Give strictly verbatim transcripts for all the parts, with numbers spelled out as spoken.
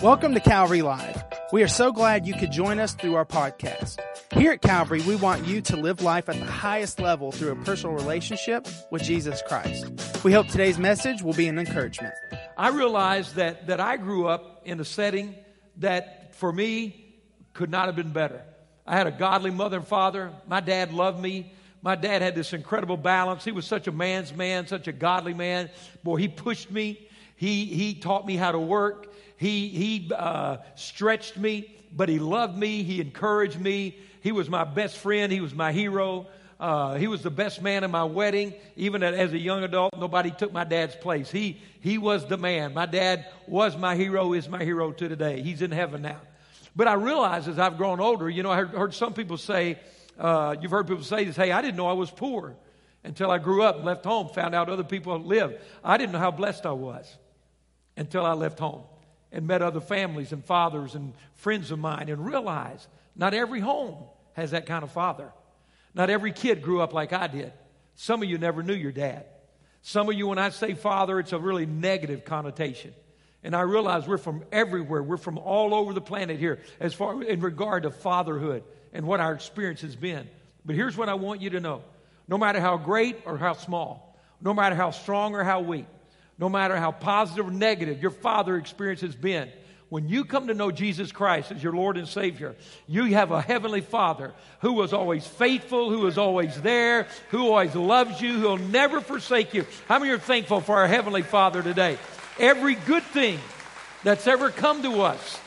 Welcome to Calvary Live. We are so glad you could join us through our podcast. Here at Calvary, we want you to live life at the highest level through a personal relationship with Jesus Christ. We hope today's message will be an encouragement. I realize that, that I grew up in a setting that, for me, could not have been better. I had a godly mother and father. My dad loved me. My dad had this incredible balance. He was such a man's man, such a godly man. Boy, he pushed me. He, he taught me how to work. He he uh, stretched me, but he loved me. He encouraged me. He was my best friend. He was my hero. Uh, he was the best man at my wedding. Even as a young adult, nobody took my dad's place. He he was the man. My dad was my hero, is my hero to today. He's in heaven now. But I realize as I've grown older, you know, I heard, heard some people say, uh, you've heard people say this, hey, I didn't know I was poor until I grew up and left home, found out other people live. I didn't know how blessed I was until I left home and met other families and fathers and friends of mine and realized not every home has that kind of father. Not every kid grew up like I did. Some of you never knew your dad. Some of you, when I say father, it's a really negative connotation. And I realize we're from everywhere. We're from all over the planet here as far in regard to fatherhood and what our experience has been. But here's what I want you to know. No matter how great or how small, no matter how strong or how weak, no matter how positive or negative your father experience has been, when you come to know Jesus Christ as your Lord and Savior, you have a heavenly Father who was always faithful, who was always there, who always loves you, who will never forsake you. How many are thankful for our heavenly Father today? Every good thing that's ever come to us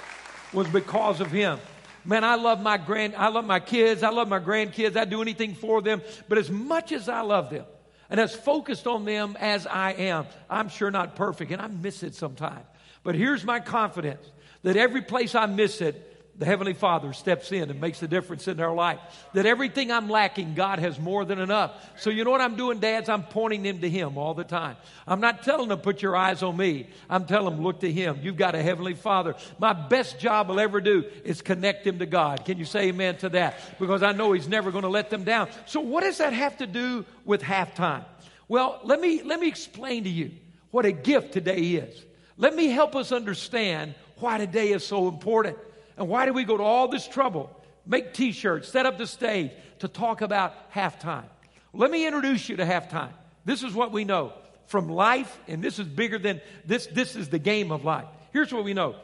was because of him. Man, I love my grand, I love my kids, I love my grandkids, I'd do anything for them, but as much as I love them, and as focused on them as I am, I'm sure not perfect, and I miss it sometimes. But here's my confidence that every place I miss it, the Heavenly Father steps in and makes a difference in their life. That everything I'm lacking, God has more than enough. So you know what I'm doing, dads? I'm pointing them to him all the time. I'm not telling them, put your eyes on me. I'm telling them, look to him. You've got a Heavenly Father. My best job I'll ever do is connect them to God. Can you say amen to that? Because I know he's never going to let them down. So what does that have to do with halftime? Well, let me, let me explain to you what a gift today is. Let me help us understand why today is so important. And why do we go to all this trouble, make T-shirts, set up the stage to talk about halftime? Let me introduce you to halftime. This is what we know from life, and this is bigger than this. This is the game of life. Here's what we know.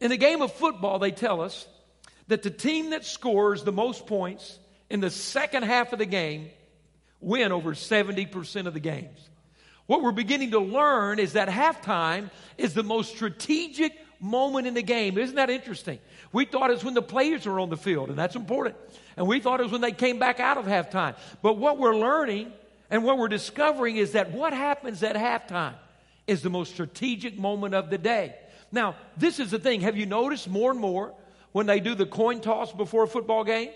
In the game of football, they tell us that the team that scores the most points in the second half of the game win over seventy percent of the games. What we're beginning to learn is that halftime is the most strategic moment in the game. Isn't that interesting? We thought it was when the players were on the field, and that's important. And we thought it was when they came back out of halftime. But what we're learning and what we're discovering is that what happens at halftime is the most strategic moment of the day. Now, this is the thing. Have you noticed more and more when they do the coin toss before a football game,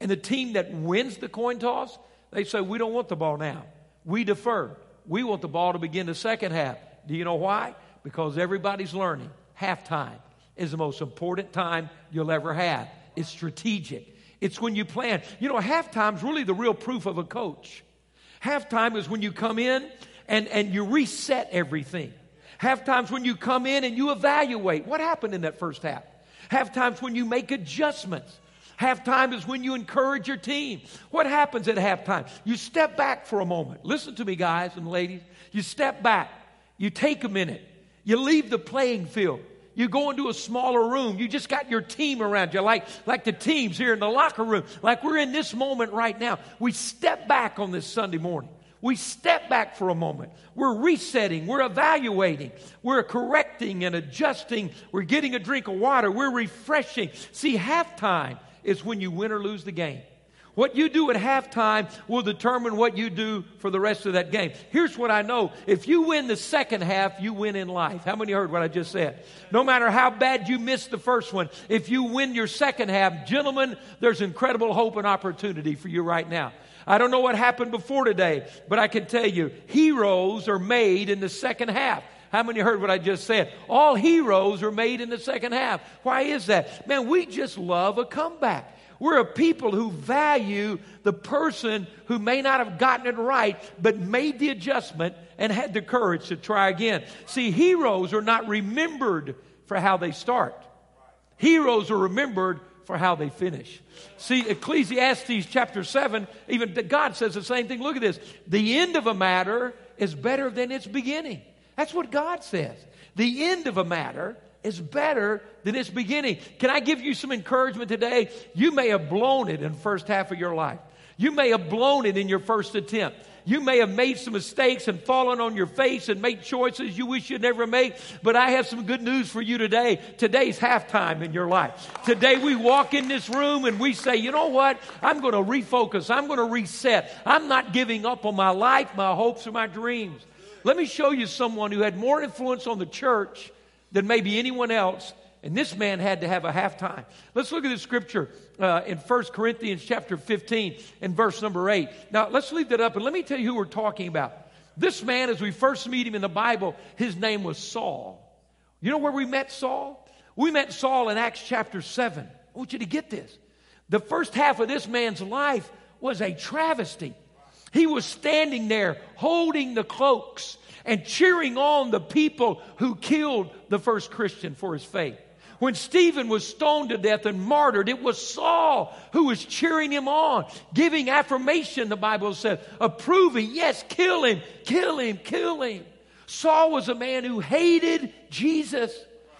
and the team that wins the coin toss, they say, we don't want the ball now. We defer. We want the ball to begin the second half. Do you know why? Because everybody's learning. Halftime is the most important time you'll ever have. It's strategic. It's when you plan. You know, halftime's really the real proof of a coach. Halftime is when you come in and, and you reset everything. Halftime's when you come in and you evaluate what happened in that first half. Halftime's when you make adjustments. Halftime is when you encourage your team. What happens at halftime? You step back for a moment. Listen to me, guys and ladies. You step back. You take a minute. You leave the playing field. You go into a smaller room. You just got your team around you, like, like the teams here in the locker room, like we're in this moment right now. We step back on this Sunday morning. We step back for a moment. We're resetting. We're evaluating. We're correcting and adjusting. We're getting a drink of water. We're refreshing. See, halftime is when you win or lose the game. What you do at halftime will determine what you do for the rest of that game. Here's what I know. If you win the second half, you win in life. How many heard what I just said? No matter how bad you missed the first one, if you win your second half, gentlemen, there's incredible hope and opportunity for you right now. I don't know what happened before today, but I can tell you, heroes are made in the second half. How many heard what I just said? All heroes are made in the second half. Why is that? Man, we just love a comeback. We're a people who value the person who may not have gotten it right, but made the adjustment and had the courage to try again. See, heroes are not remembered for how they start. Heroes are remembered for how they finish. See, Ecclesiastes chapter seven, even God says the same thing. Look at this. The end of a matter is better than its beginning. That's what God says. The end of a matter is better than its beginning. Can I give you some encouragement today? You may have blown it in the first half of your life. You may have blown it in your first attempt. You may have made some mistakes and fallen on your face and made choices you wish you'd never made, but I have some good news for you today. Today's halftime in your life. Today we walk in this room and we say, you know what? I'm going to refocus. I'm going to reset. I'm not giving up on my life, my hopes, or my dreams. Let me show you someone who had more influence on the church than maybe anyone else, and this man had to have a halftime. Let's look at this scripture uh, in First Corinthians chapter fifteen and verse number eight. Now, let's leave that up, and let me tell you who we're talking about. This man, as we first meet him in the Bible, his name was Saul. You know where we met Saul? We met Saul in Acts chapter seven. I want you to get this. The first half of this man's life was a travesty. He was standing there holding the cloaks and cheering on the people who killed the first Christian for his faith. When Stephen was stoned to death and martyred, it was Saul who was cheering him on, giving affirmation, the Bible says, approving, yes, kill him, kill him, kill him. Saul was a man who hated Jesus.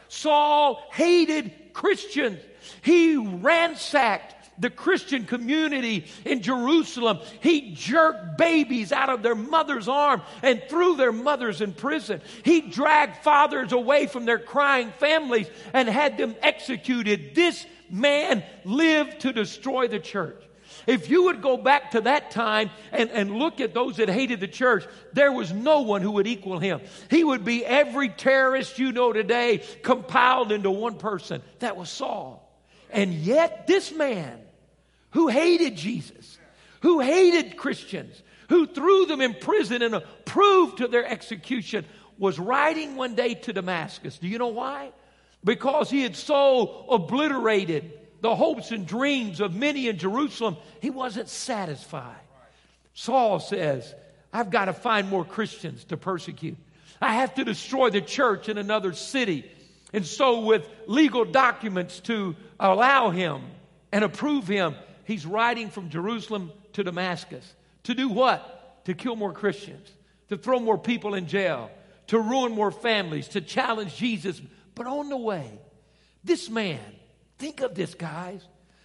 Saul hated Christians. He ransacked the Christian community in Jerusalem. He jerked babies out of their mother's arm and threw their mothers in prison. He dragged fathers away from their crying families and had them executed. This man lived to destroy the church. If you would go back to that time and, and look at those that hated the church, there was no one who would equal him. He would be every terrorist you know today compiled into one person. That was Saul. And yet this man who hated Jesus, who hated Christians, who threw them in prison and approved to their execution, was riding one day to Damascus. Do you know why? Because he had so obliterated the hopes and dreams of many in Jerusalem, he wasn't satisfied. Saul says, I've got to find more Christians to persecute. I have to destroy the church in another city. And so with legal documents to allow him and approve him, he's riding from Jerusalem to Damascus. To do what? To kill more Christians, to throw more people in jail, to ruin more families, to challenge Jesus. But on the way, this man, think of this, guys.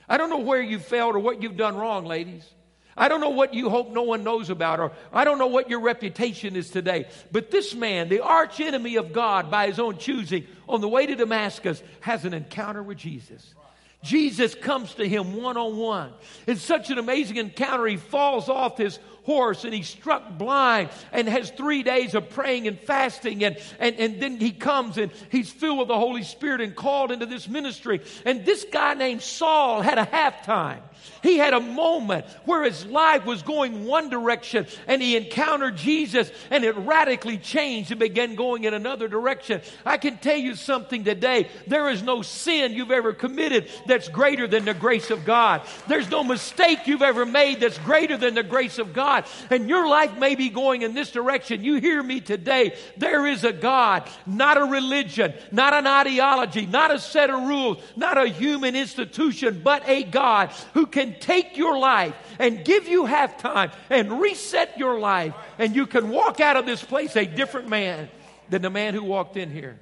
I don't know where you failed or what you've done wrong, ladies. I don't know what you hope no one knows about, or I don't know what your reputation is today. But this man, the arch enemy of God by his own choosing, on the way to Damascus, has an encounter with Jesus. Jesus comes to him one-on-one. It's such an amazing encounter. He falls off his horse and he's struck blind and has three days of praying and fasting. And, and, and then he comes and he's filled with the Holy Spirit and called into this ministry. And this guy named Saul had a halftime. He had a moment where his life was going one direction and he encountered Jesus and it radically changed and began going in another direction. I can tell you something today. There is no sin you've ever committed that's greater than the grace of God. There's no mistake you've ever made that's greater than the grace of God. And your life may be going in this direction. You hear me today. There is a God, not a religion, not an ideology, not a set of rules, not a human institution, but a God who can take your life and give you halftime and reset your life, and you can walk out of this place a different man than the man who walked in here.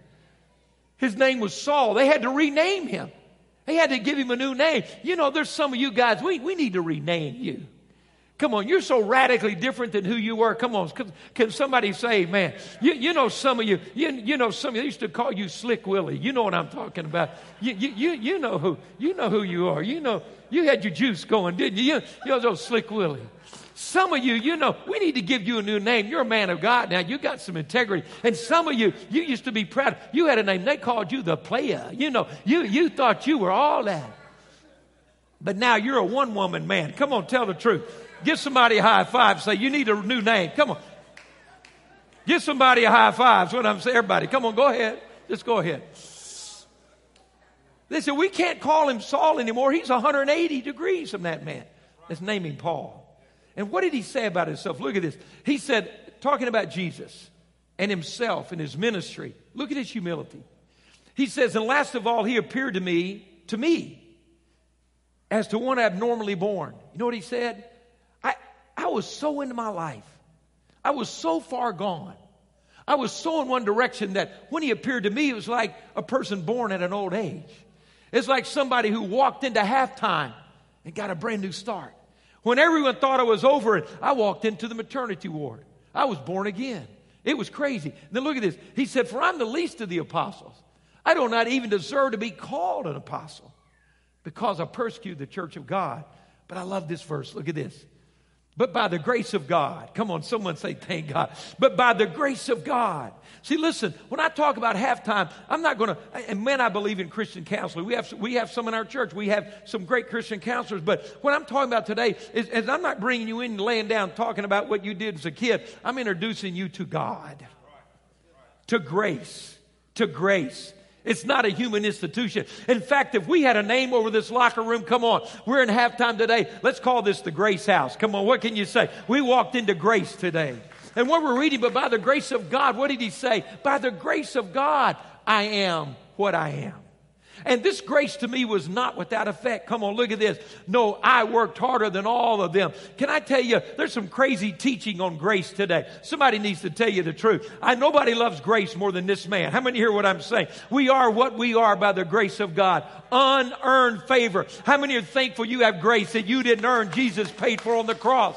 His name was Saul. They had to rename him. They had to give him a new name. You know, there's some of you guys, we, we need to rename you. Come on, you're so radically different than who you were. Come on, can, can somebody say amen? You, you know some of you, you, you know some of you, they used to call you Slick Willie. You know what I'm talking about. You, you, you, you, know, who, you know who you are. You know, you had your juice going, didn't you? You, you know those Slick Willie. Some of you, you know, we need to give you a new name. You're a man of God now. You got some integrity. And some of you, you used to be proud. You had a name. They called you the player. You know, you, you thought you were all that. But now you're a one-woman man. Come on, tell the truth. Give somebody a high five. Say, you need a new name. Come on. Give somebody a high five. That's what I'm saying. Everybody, come on, go ahead. Just go ahead. They said, we can't call him Saul anymore. He's one hundred eighty degrees from that man. Let's name him Paul. And what did he say about himself? Look at this. He said, talking about Jesus and himself and his ministry, look at his humility. He says, and last of all, he appeared to me, to me, as to one abnormally born. You know what he said? I, I was so into my life. I was so far gone. I was so in one direction that when he appeared to me, it was like a person born at an old age. It's like somebody who walked into halftime and got a brand new start. When everyone thought I was over, I walked into the maternity ward. I was born again. It was crazy. And then look at this. He said, for I'm the least of the apostles. I do not even deserve to be called an apostle because I persecuted the church of God. But I love this verse. Look at this. But by the grace of God. Come on, someone say, thank God. But by the grace of God. See, listen, when I talk about halftime, I'm not going to, and man, I believe in Christian counseling. We have, we have some in our church. We have some great Christian counselors. But what I'm talking about today is, is I'm not bringing you in and laying down talking about what you did as a kid. I'm introducing you to God, to grace, to grace. It's not a human institution. In fact, if we had a name over this locker room, come on, we're in halftime today. Let's call this the Grace House. Come on, what can you say? We walked into grace today. And what we're reading, but by the grace of God, what did he say? By the grace of God, I am what I am. And this grace to me was not without effect. Come on, look at this. No, I worked harder than all of them. Can I tell you, there's some crazy teaching on grace today. Somebody needs to tell you the truth. I, nobody loves grace more than this man. How many hear what I'm saying? We are what we are by the grace of God. Unearned favor. How many are thankful you have grace that you didn't earn? Jesus paid for on the cross.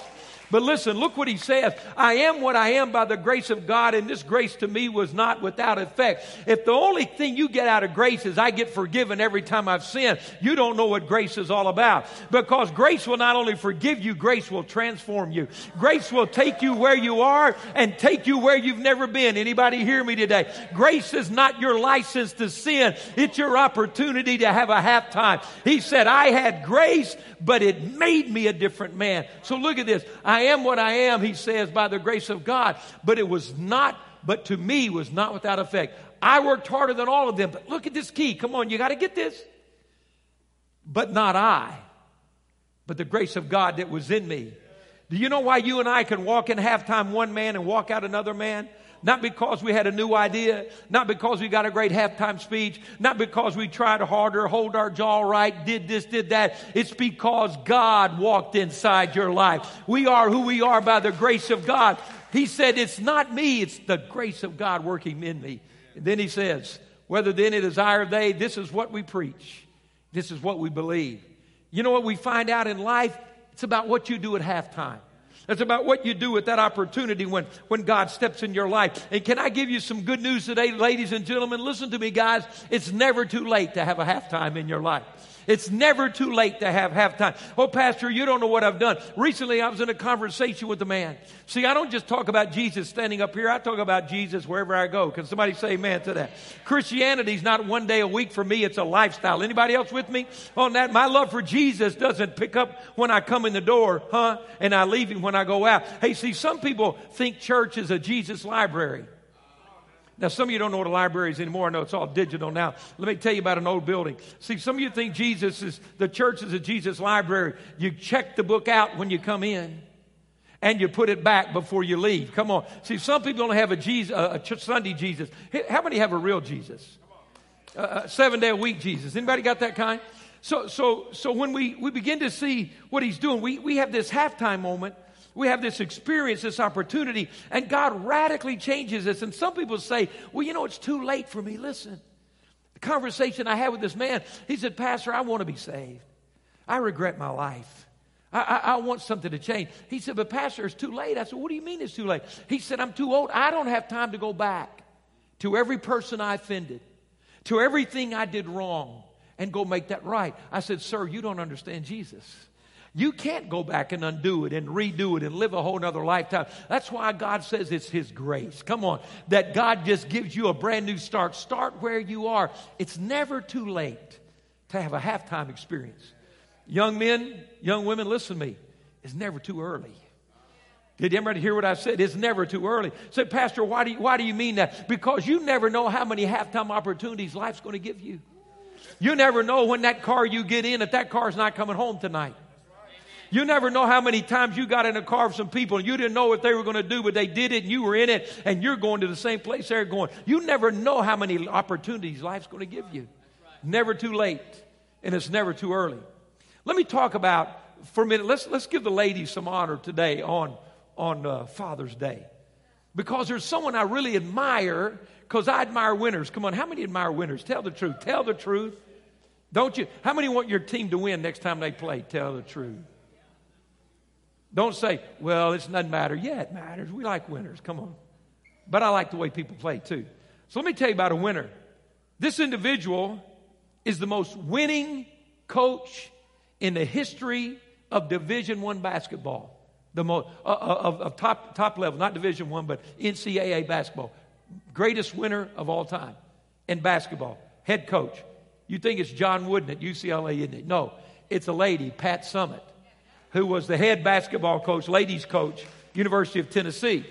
But listen, look what he says. I am what I am by the grace of God, and this grace to me was not without effect. If the only thing you get out of grace is I get forgiven every time I've sinned, you don't know what grace is all about. Because grace will not only forgive you, grace will transform you. Grace will take you where you are and take you where you've never been. Anybody hear me today? Grace is not your license to sin. It's your opportunity to have a halftime. He said, I had grace, but it made me a different man. So look at this. I I am what I am, he says, by the grace of God. But it was not, but to me was not without effect. I worked harder than all of them. But look at this key. Come on, you got to get this. But not I, but the grace of God that was in me. Do you know why you and I can walk in halftime one man and walk out another man? Not because we had a new idea, not because we got a great halftime speech, not because we tried harder, hold our jaw right, did this, did that. It's because God walked inside your life. We are who we are by the grace of God. He said, it's not me, it's the grace of God working in me. And then he says, whether then it is I or they, this is what we preach. This is what we believe. You know what we find out in life? It's about what you do at halftime. It's about what you do with that opportunity when, when God steps in your life. And can I give you some good news today, ladies and gentlemen? Listen to me, guys. It's never too late to have a halftime in your life. It's never too late to have halftime. Oh, Pastor, you don't know what I've done. Recently, I was in a conversation with a man. See, I don't just talk about Jesus standing up here. I talk about Jesus wherever I go. Can somebody say amen to that? Christianity is not one day a week for me. It's a lifestyle. Anybody else with me on that? My love for Jesus doesn't pick up when I come in the door, huh? And I leave him when I go out. Hey, see, some people think church is a Jesus library. Now, some of you don't know what a library is anymore. I know it's all digital now. Let me tell you about an old building. See, some of you think Jesus is, the church is a Jesus library. You check the book out when you come in, and you put it back before you leave. Come on. See, some people don't have a, Jesus, a Sunday Jesus. How many have a real Jesus? Uh, seven-day-a-week Jesus. Anybody got that kind? So so, so when we, we begin to see what he's doing, we, we have this halftime moment. We have this experience, this opportunity, and God radically changes us. And some people say, well, you know, it's too late for me. Listen, the conversation I had with this man, he said, Pastor, I want to be saved. I regret my life. I, I, I want something to change. He said, but Pastor, it's too late. I said, what do you mean it's too late? He said, I'm too old. I don't have time to go back to every person I offended, to everything I did wrong, and go make that right. I said, sir, you don't understand Jesus. You can't go back and undo it and redo it and live a whole nother lifetime. That's why God says it's his grace. Come on. That God just gives you a brand new start. Start where you are. It's never too late to have a halftime experience. Young men, young women, listen to me. It's never too early. Did everybody hear what I said? It's never too early. Say, Pastor, why do you, why do you mean that? Because you never know how many halftime opportunities life's going to give you. You never know when that car you get in, if that car's not coming home tonight. You never know how many times you got in a car with some people and you didn't know what they were going to do, but they did it and you were in it and you're going to the same place they're going. You never know how many opportunities life's going to give you. Never too late, and it's never too early. Let me talk about, for a minute, let's, let's give the ladies some honor today on, on uh, Father's Day. Because there's someone I really admire, because I admire winners. Come on, how many admire winners? Tell the truth. Tell the truth. Don't you? How many want your team to win next time they play? Tell the truth. Don't say, well, it doesn't matter. Yeah, it matters. We like winners. Come on. But I like the way people play, too. So let me tell you about a winner. This individual is the most winning coach in the history of Division I basketball. The most uh, of, of top top level, not Division I, but N C double A basketball. Greatest winner of all time in basketball. Head coach. You think it's John Wooden at U C L A, isn't it? No, it's a lady, Pat Summitt, who was the head basketball coach, ladies coach, University of Tennessee.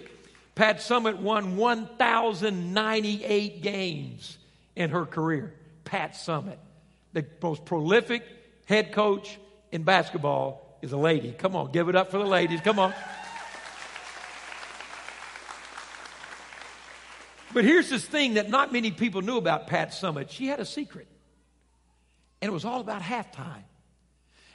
Pat Summitt won one thousand ninety-eight games in her career. Pat Summitt, the most prolific head coach in basketball, is a lady. Come on, give it up for the ladies. Come on. But here's this thing that not many people knew about Pat Summitt. She had a secret. And it was all about halftime.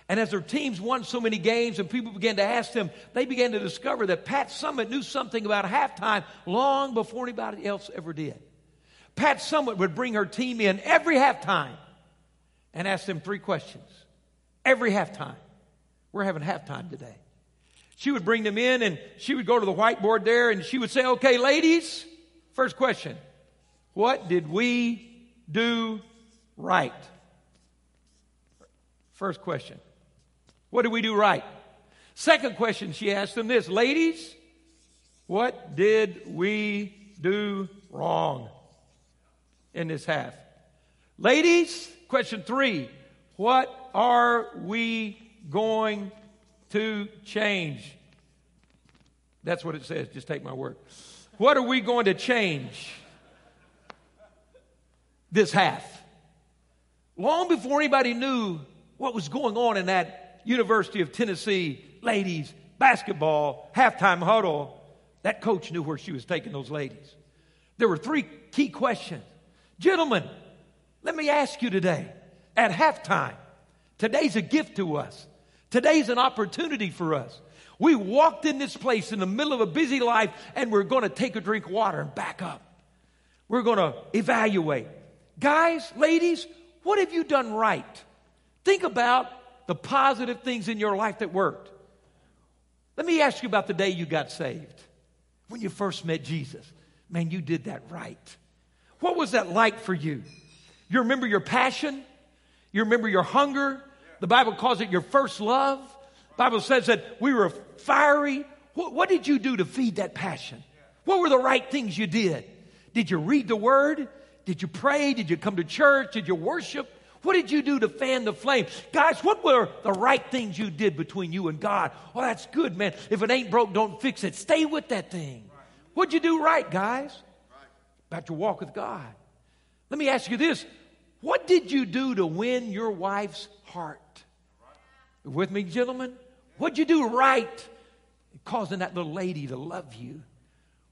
And as their teams won so many games and people began to ask them, they began to discover that Pat Summitt knew something about halftime long before anybody else ever did. Pat Summitt would bring her team in every halftime and ask them three questions. Every halftime. We're having halftime today. She would bring them in and she would go to the whiteboard there and she would say, okay, ladies, first question, what did we do right? First question, what did we do right? Second question, she asked them this, ladies, what did we do wrong in this half? Ladies, question three, what are we going to change? That's what it says, just take my word. What are we going to change this half? Long before anybody knew what was going on in that University of Tennessee ladies basketball halftime huddle, that coach knew where she was taking those ladies. There were three key questions. Gentlemen, let me ask you today, at halftime, today's a gift to us. Today's an opportunity for us. We walked in this place in the middle of a busy life, and we're going to take a drink of water and back up. We're going to evaluate. Guys, ladies, what have you done right? Think about the positive things in your life that worked. Let me ask you about the day you got saved. When you first met Jesus, man, you did that right. What was that like for you? You remember your passion? You remember your hunger? The Bible calls it your first love. The Bible says that we were fiery. What, what did you do to feed that passion? What were the right things you did? Did you read the Word? Did you pray? Did you come to church? Did you worship? What did you do to fan the flame? Guys, what were the right things you did between you and God? Oh, that's good, man. If it ain't broke, don't fix it. Stay with that thing. Right. What'd you do right, guys? Right. About your walk with God. Let me ask you this. What did you do to win your wife's heart? Right. With me, gentlemen? What'd you do right? Causing that little lady to love you.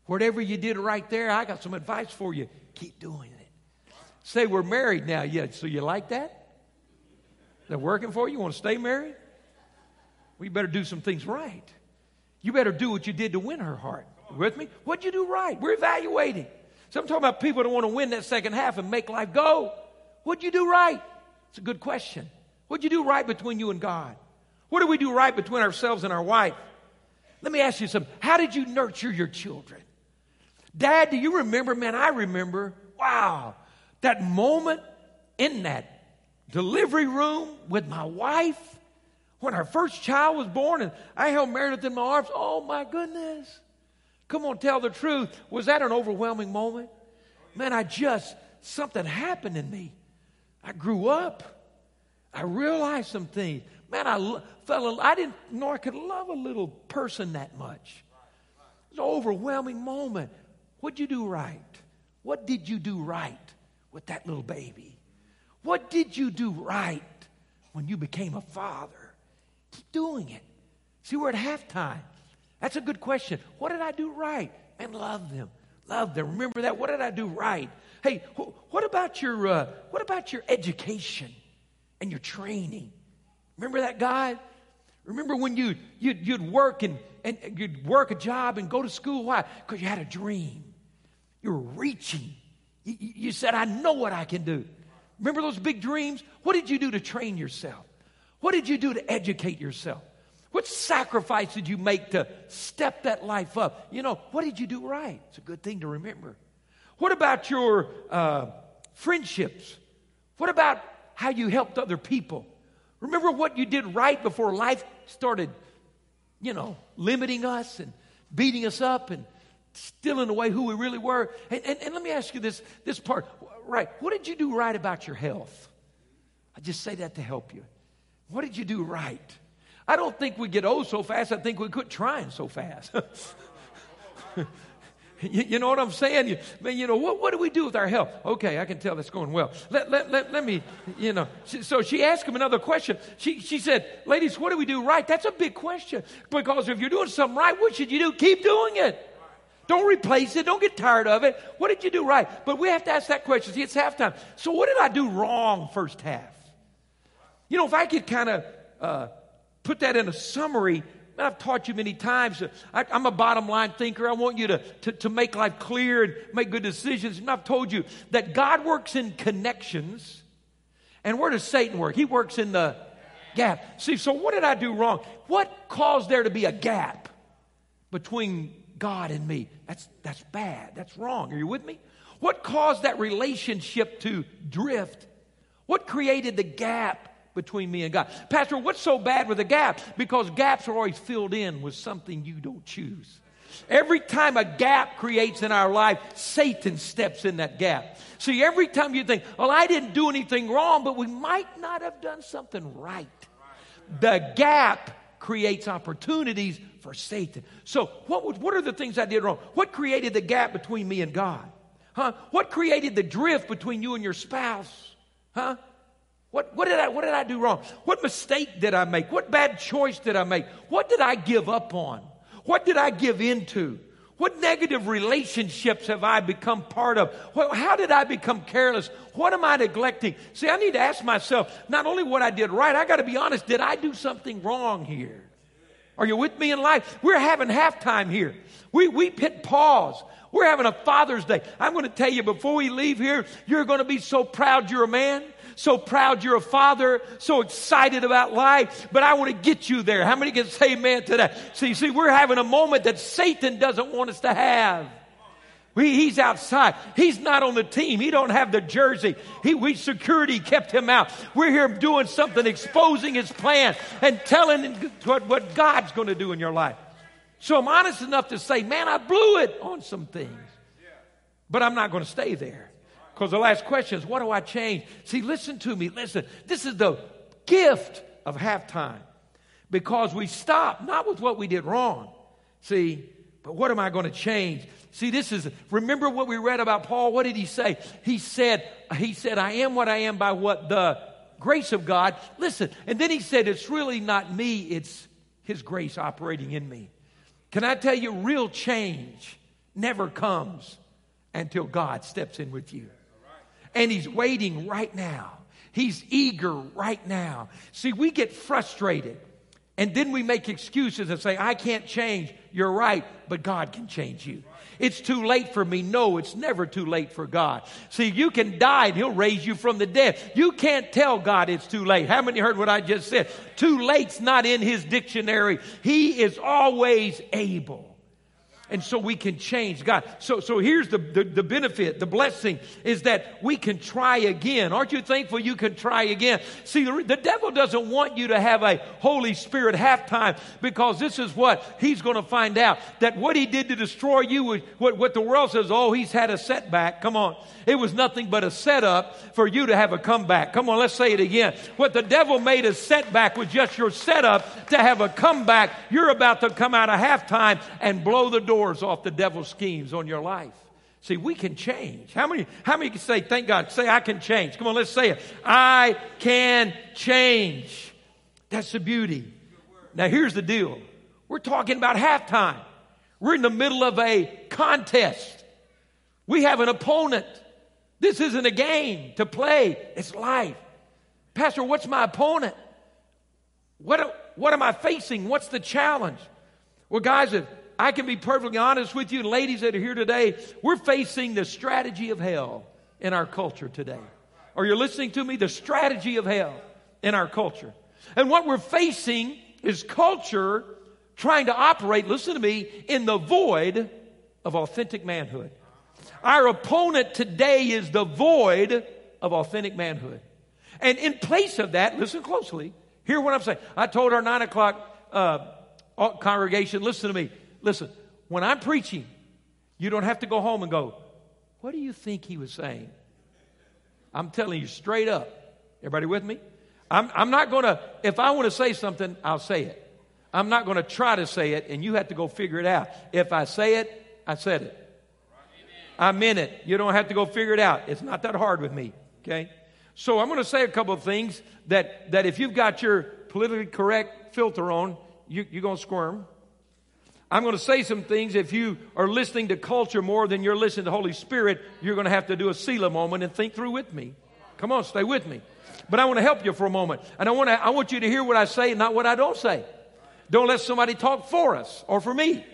Whatever you did right there, I got some advice for you. Keep doing it. Say we're married now. Yeah, so you like that? They're working for you? You want to stay married? Well, you better do some things right. You better do what you did to win her heart. With me? What'd you do right? We're evaluating. So I'm talking about people that want to win that second half and make life go. What'd you do right? It's a good question. What'd you do right between you and God? What do we do right between ourselves and our wife? Let me ask you something. How did you nurture your children? Dad, do you remember? Man, I remember. Wow. That moment in that delivery room with my wife when our first child was born and I held Meredith in my arms. Oh, my goodness. Come on, tell the truth. Was that an overwhelming moment? Man, I just, something happened in me. I grew up. I realized some things. Man, I lo- fell, I didn't know I could love a little person that much. It was an overwhelming moment. What'd you do right? What did you do right with that little baby? What did you do right when you became a father? Keep doing it. See, we're at halftime. That's a good question. What did I do right? And love them. Love them. Remember that. What did I do right? Hey, wh- what about your uh, what about your education and your training? Remember that guy? Remember when you you'd, you'd work and, and you'd work a job and go to school? Why? Because you had a dream. You were reaching. You, you said, "I know what I can do." Remember those big dreams? What did you do to train yourself? What did you do to educate yourself? What sacrifice did you make to step that life up? You know, what did you do right? It's a good thing to remember. What about your uh, friendships? What about how you helped other people? Remember what you did right before life started, you know, limiting us and beating us up and stealing away who we really were. And, and, and let me ask you this, this part, right? What did you do right about your health? I just say that to help you. What did you do right? I don't think we get old so fast. I think we quit trying so fast. you, you know what I'm saying? You, man, you know, what, what do we do with our health? Okay, I can tell that's going well. Let, let, let, let me, you know. So she asked him another question. She, she said, ladies, what do we do right? That's a big question. Because if you're doing something right, what should you do? Keep doing it. Don't replace it. Don't get tired of it. What did you do right? But we have to ask that question. See, it's halftime. So what did I do wrong first half? You know, if I could kind of... Uh, Put that in a summary. Man, I've taught you many times. I, I'm a bottom line thinker. I want you to, to, to make life clear and make good decisions. And I've told you that God works in connections. And where does Satan work? He works in the gap. See, so what did I do wrong? What caused there to be a gap between God and me? That's, that's bad. That's wrong. Are you with me? What caused that relationship to drift? What created the gap between me and God? Pastor, what's so bad with a gap? Because gaps are always filled in with something you don't choose. Every time a gap creates in our life, Satan steps in that gap. See, every time you think, well, I didn't do anything wrong, but we might not have done something right. The gap creates opportunities for Satan. So what was, what are the things I did wrong? What created the gap between me and God? Huh? What created the drift between you and your spouse? Huh? What, what, did I, what did I do wrong? What mistake did I make? What bad choice did I make? What did I give up on? What did I give into? What negative relationships have I become part of? Well, how did I become careless? What am I neglecting? See, I need to ask myself not only what I did right, I got to be honest, did I do something wrong here? Are you with me in life? We're having halftime here. We, we hit pause. We're having a Father's Day. I'm going to tell you, before we leave here, you're going to be so proud you're a man, so proud you're a father, so excited about life, but I want to get you there. How many can say amen to that? See, see, we're having a moment that Satan doesn't want us to have. We, he's outside. He's not on the team. He don't have the jersey. He, we security kept him out. We're here doing something, exposing his plan and telling what, what God's going to do in your life. So I'm honest enough to say, man, I blew it on some things. But I'm not going to stay there. Because the last question is, what do I change? See, listen to me. Listen. This is the gift of halftime. Because we stop, not with what we did wrong. See, but what am I going to change? See, this is, remember what we read about Paul? What did he say? He said, he said, I am what I am by what the grace of God. Listen. And then he said, it's really not me. It's his grace operating in me. Can I tell you, real change never comes until God steps in with you. And he's waiting right now. He's eager right now. See, we get frustrated. And then we make excuses and say, I can't change. You're right, but God can change you. It's too late for me. No, it's never too late for God. See, you can die and he'll raise you from the dead. You can't tell God it's too late. How many heard what I just said? Too late's not in his dictionary. He is always able. And so we can change God. So so here's the, the, the benefit, the blessing, is that we can try again. Aren't you thankful you can try again? See, the, the devil doesn't want you to have a Holy Spirit halftime, because this is what he's going to find out. That what he did to destroy you, was, what, what the world says, oh, he's had a setback. Come on. It was nothing but a setup for you to have a comeback. Come on, let's say it again. What the devil made a setback was just your setup to have a comeback. You're about to come out of halftime and blow the door off the devil's schemes on your life. See, we can change. How many, how many can say, thank God, say, I can change? Come on, let's say it. I can change. That's the beauty. Now, here's the deal. We're talking about halftime. We're in the middle of a contest. We have an opponent. This isn't a game to play. It's life. Pastor, what's my opponent? What, what am I facing? What's the challenge? Well, guys, if I can be perfectly honest with you, and ladies that are here today, we're facing the strategy of hell in our culture today. Are you listening to me? The strategy of hell in our culture. And what we're facing is culture trying to operate, listen to me, in the void of authentic manhood. Our opponent today is the void of authentic manhood. And in place of that, listen closely. Hear what I'm saying. I told our nine o'clock uh, congregation, listen to me. Listen, when I'm preaching, you don't have to go home and go, what do you think he was saying? I'm telling you straight up. Everybody with me? I'm, I'm not going to, if I want to say something, I'll say it. I'm not going to try to say it, and you have to go figure it out. If I say it, I said it. I meant it. You don't have to go figure it out. It's not that hard with me, okay? So I'm going to say a couple of things that, that if you've got your politically correct filter on, you, you're going to squirm. I'm going to say some things, if you are listening to culture more than you're listening to the Holy Spirit, you're going to have to do a Selah moment and think through with me. Come on, stay with me. But I want to help you for a moment. And I want to, I want you to hear what I say and not what I don't say. Don't let somebody talk for us or for me.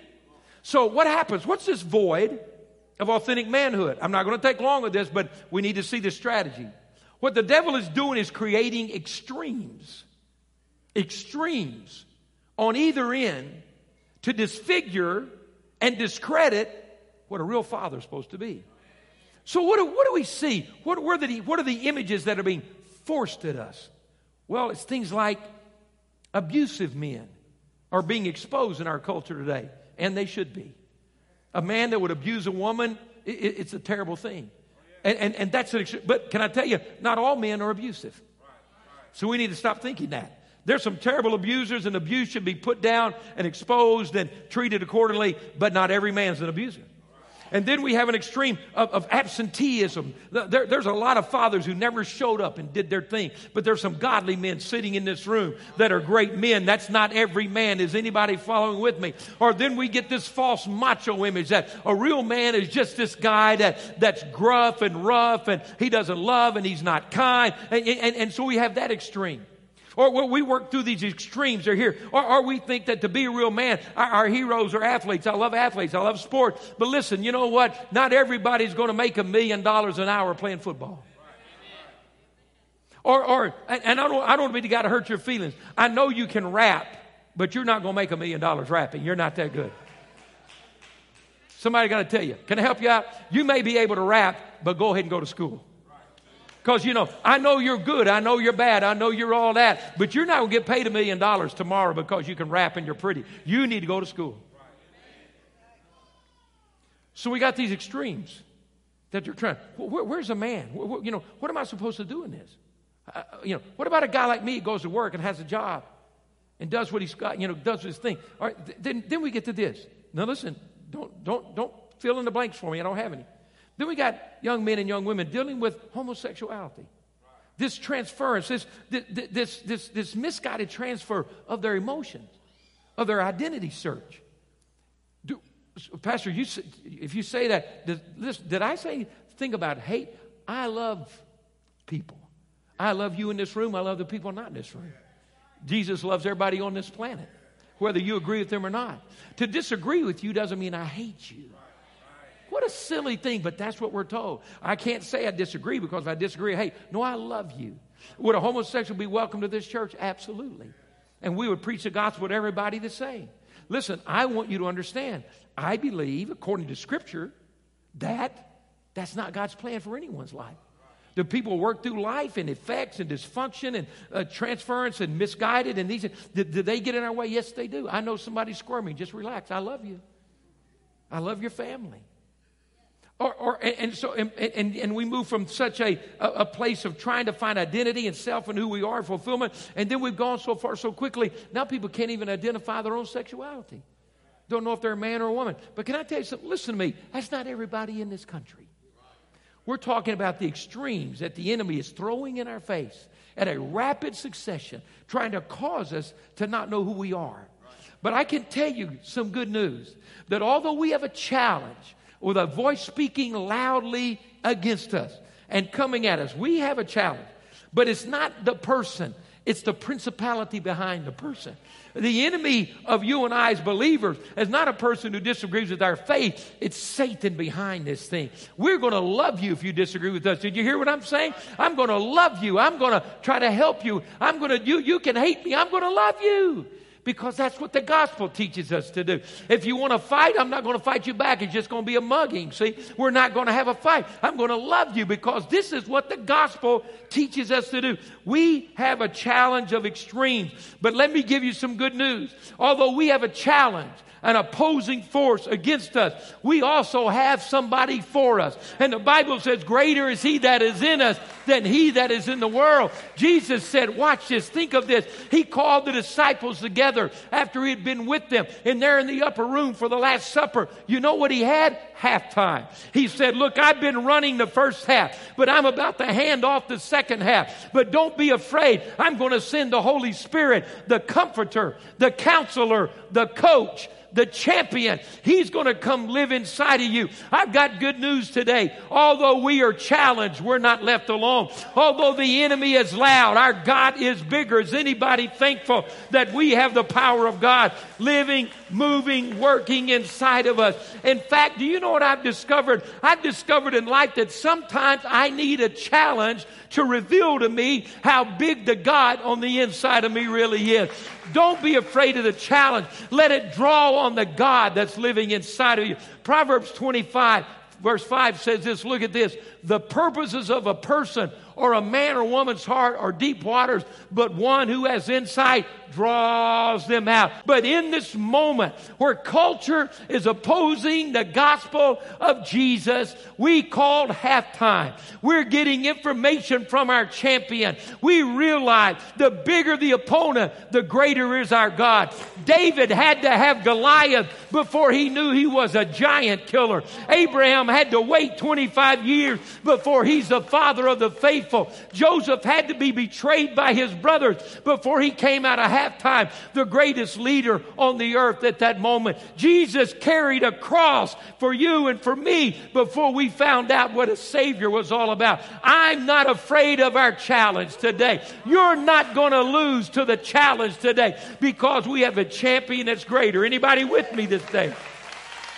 So what happens? What's this void of authentic manhood? I'm not going to take long with this, but we need to see the strategy. What the devil is doing is creating extremes. Extremes on either end, to disfigure and discredit what a real father is supposed to be. So what do, what do we see? What, where the, what are the images that are being forced at us? Well, it's things like abusive men are being exposed in our culture today, and they should be. A man that would abuse a woman, it, it, it's a terrible thing. And, and, and that's an extreme. But can I tell you, not all men are abusive. So we need to stop thinking that. There's some terrible abusers, and abuse should be put down and exposed and treated accordingly, but not every man's an abuser. And then we have an extreme of, of absenteeism. There, there's a lot of fathers who never showed up and did their thing, but there's some godly men sitting in this room that are great men. That's not every man. Is anybody following with me? Or then we get this false macho image that a real man is just this guy that, that's gruff and rough, and he doesn't love, and he's not kind. And, and, and so we have that extreme. Or well, we work through these extremes. They're here. Or, or we think that to be a real man, our, our heroes are athletes. I love athletes. I love sports. But listen, you know what? Not everybody's going to make a million dollars an hour playing football. Or, or and I don't, I don't want to be the guy to hurt your feelings. I know you can rap, but you're not going to make a million dollars rapping. You're not that good. Somebody got to tell you. Can I help you out? You may be able to rap, but go ahead and go to school. Because, you know, I know you're good. I know you're bad. I know you're all that. But you're not going to get paid a million dollars tomorrow because you can rap and you're pretty. You need to go to school. So we got these extremes that you're trying. Where, where's a man? Where, you know, what am I supposed to do in this? Uh, you know, what about a guy like me who goes to work and has a job and does what he's got, you know, does his thing? All right, th- then, then we get to this. Now, listen, don't, don't, don't fill in the blanks for me. I don't have any. Then we got young men and young women dealing with homosexuality. This transference, this, this, this, this, this misguided transfer of their emotions, of their identity search. Do, Pastor, you, if you say that, did, listen, did I say, think about hate? I love people. I love you in this room. I love the people not in this room. Jesus loves everybody on this planet, whether you agree with them or not. To disagree with you doesn't mean I hate you. What a silly thing, but that's what we're told. I can't say I disagree because if I disagree, hey, no, I love you. Would a homosexual be welcome to this church? Absolutely. And we would preach the gospel to everybody the same. Listen, I want you to understand, I believe, according to Scripture, that that's not God's plan for anyone's life. The people work through life and effects and dysfunction and uh, transference and misguided. And these, did, did they get in our way? Yes, they do. I know somebody's squirming. Just relax. I love you. I love your family. Or, or and so and, and, and we move from such a, a place of trying to find identity and self and who we are, fulfillment, and then we've gone so far so quickly, now people can't even identify their own sexuality. Don't know if they're a man or a woman. But can I tell you something? Listen to me. That's not everybody in this country. We're talking about the extremes that the enemy is throwing in our face at a rapid succession, trying to cause us to not know who we are. But I can tell you some good news, that although we have a challenge with a voice speaking loudly against us and coming at us, we have a challenge, but it's not the person. It's the principality behind the person. The enemy of you and I as believers is not a person who disagrees with our faith. It's Satan behind this thing. We're going to love you if you disagree with us. Did you hear what I'm saying? I'm going to love you. I'm going to try to help you. I'm going to, you, you can hate me. I'm going to love you. Because that's what the gospel teaches us to do. If you want to fight, I'm not going to fight you back. It's just going to be a mugging, see? We're not going to have a fight. I'm going to love you because this is what the gospel teaches us to do. We have a challenge of extremes. But let me give you some good news. Although we have a challenge, an opposing force against us, we also have somebody for us. And the Bible says, greater is he that is in us than he that is in the world. Jesus said, watch this, think of this. He called the disciples together after he had been with them, and they're in the upper room for the Last Supper. You know what he had? Halftime. He said, look, I've been running the first half, but I'm about to hand off the second half. But don't be afraid. I'm going to send the Holy Spirit, the comforter, the counselor, the coach, the champion. He's going to come live inside of you. I've got good news today. Although we are challenged, we're not left alone. Although the enemy is loud, our God is bigger. Is anybody thankful that we have the power of God living, moving, working inside of us? In fact, do you know what I've discovered? I've discovered in life that sometimes I need a challenge to reveal to me how big the God on the inside of me really is. Don't be afraid of the challenge. Let it draw on the God that's living inside of you. Proverbs twenty-five, verse five says this. Look at this. The purposes of a person or a man or woman's heart are deep waters, but one who has insight draws them out. But in this moment where culture is opposing the gospel of Jesus, we called halftime. We're getting information from our champion. We realize the bigger the opponent, the greater is our God. David had to have Goliath before he knew he was a giant killer. Abraham had to wait twenty-five years before he's the father of the faithful. Joseph had to be betrayed by his brothers before he came out of halftime. Halftime, the greatest leader on the earth at that moment. Jesus carried a cross for you and for me before we found out what a Savior was all about. I'm not afraid of our challenge today. You're not going to lose to the challenge today because we have a champion that's greater. Anybody with me this day?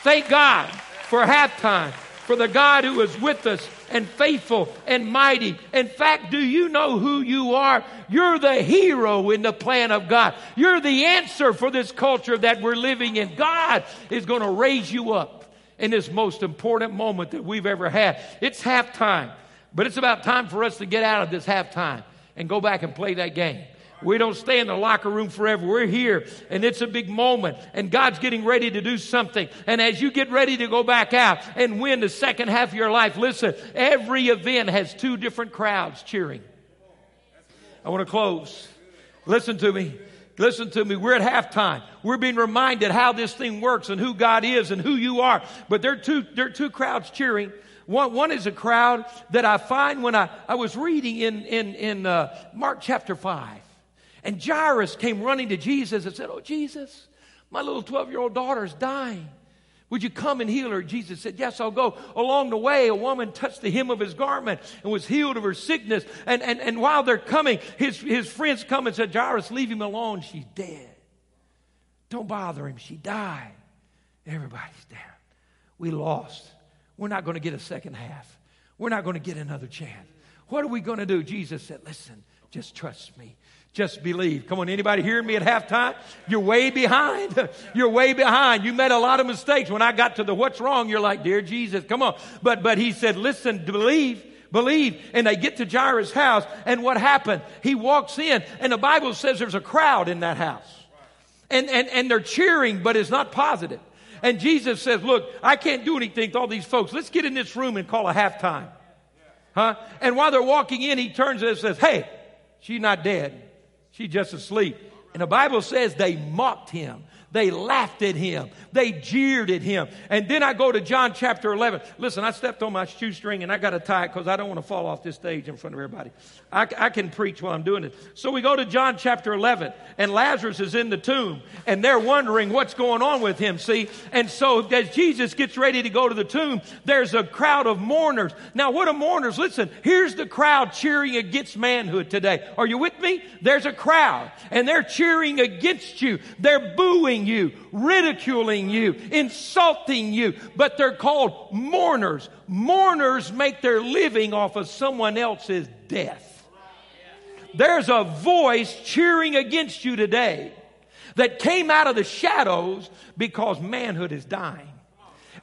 Thank God for halftime, for the God who is with us and faithful and mighty. In fact, do you know who you are? You're the hero in the plan of God. You're the answer for this culture that we're living in. God is going to raise you up in this most important moment that we've ever had. It's halftime, but it's about time for us to get out of this halftime and go back and play that game. We don't stay in the locker room forever. We're here, and it's a big moment, and God's getting ready to do something. And as you get ready to go back out and win the second half of your life, listen, every event has two different crowds cheering. I want to close. Listen to me. Listen to me. We're at halftime. We're being reminded how this thing works and who God is and who you are. But there are two, there are two crowds cheering. One, one is a crowd that I find when I, I was reading in, in, in uh, Mark chapter five. And Jairus came running to Jesus and said, oh, Jesus, my little twelve-year-old daughter is dying. Would you come and heal her? Jesus said, yes, I'll go. Along the way, a woman touched the hem of his garment and was healed of her sickness. And, and, and while they're coming, his, his friends come and said, Jairus, leave him alone. She's dead. Don't bother him. She died. Everybody's down. We lost. We're not going to get a second half. We're not going to get another chance. What are we going to do? Jesus said, listen, just trust me. Just believe. Come on, anybody hearing me at halftime? You're way behind. You're way behind. You made a lot of mistakes. When I got to the what's wrong, you're like, dear Jesus, come on. But but he said, listen, believe, believe. And they get to Jairus' house, and what happened? He walks in, and the Bible says there's a crowd in that house. And and, and they're cheering, but it's not positive. And Jesus says, look, I can't do anything to all these folks. Let's get in this room and call a halftime. Huh? And while they're walking in, he turns and says, hey, she's not dead. She's just asleep. And the Bible says they mocked him. They laughed at him. They jeered at him. And then I go to John chapter eleven. Listen, I stepped on my shoestring and I got to tie it because I don't want to fall off this stage in front of everybody. I, I can preach while I'm doing it. So we go to John chapter eleven, and Lazarus is in the tomb, and they're wondering what's going on with him, see? And so as Jesus gets ready to go to the tomb, there's a crowd of mourners. Now, what are mourners? Listen, here's the crowd cheering against manhood today. Are you with me? There's a crowd, and they're cheering against you. They're booing you, ridiculing you, insulting you, but they're called mourners. Mourners make their living off of someone else's death. There's a voice cheering against you today that came out of the shadows because manhood is dying.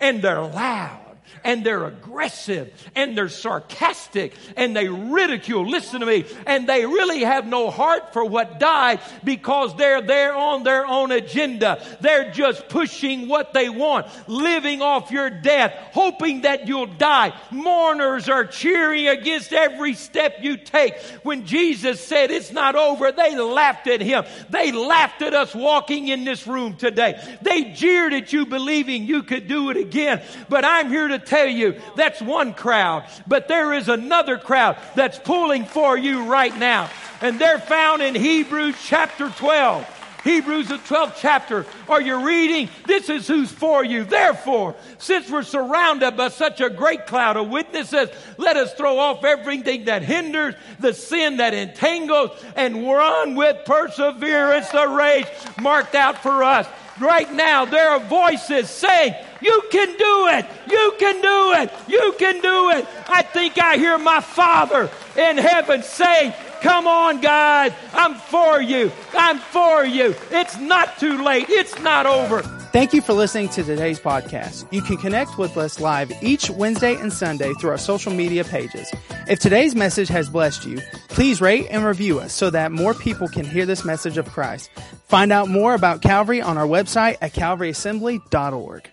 And they're loud. And they're aggressive, and they're sarcastic, and they ridicule. Listen to me. And they really have no heart for what died because they're there on their own agenda. They're just pushing what they want, living off your death, hoping that you'll die. Mourners are cheering against every step you take. When Jesus said it's not over, they laughed at him. They laughed at us walking in this room today. They jeered at you believing you could do it again. But I'm here to tell you that's one crowd, but there is another crowd that's pulling for you right now, and they're found in Hebrews chapter twelve. Hebrews the twelfth chapter. Are you reading? This is who's for you. Therefore, since we're surrounded by such a great cloud of witnesses, let us throw off everything that hinders, the sin that entangles, and run with perseverance the race marked out for us. Right now, there are voices saying, you can do it. You can do it. You can do it. I think I hear my Father in heaven say, come on, guys. I'm for you. I'm for you. It's not too late. It's not over. Thank you for listening to today's podcast. You can connect with us live each Wednesday and Sunday through our social media pages. If today's message has blessed you, please rate and review us so that more people can hear this message of Christ. Find out more about Calvary on our website at calvary assembly dot org.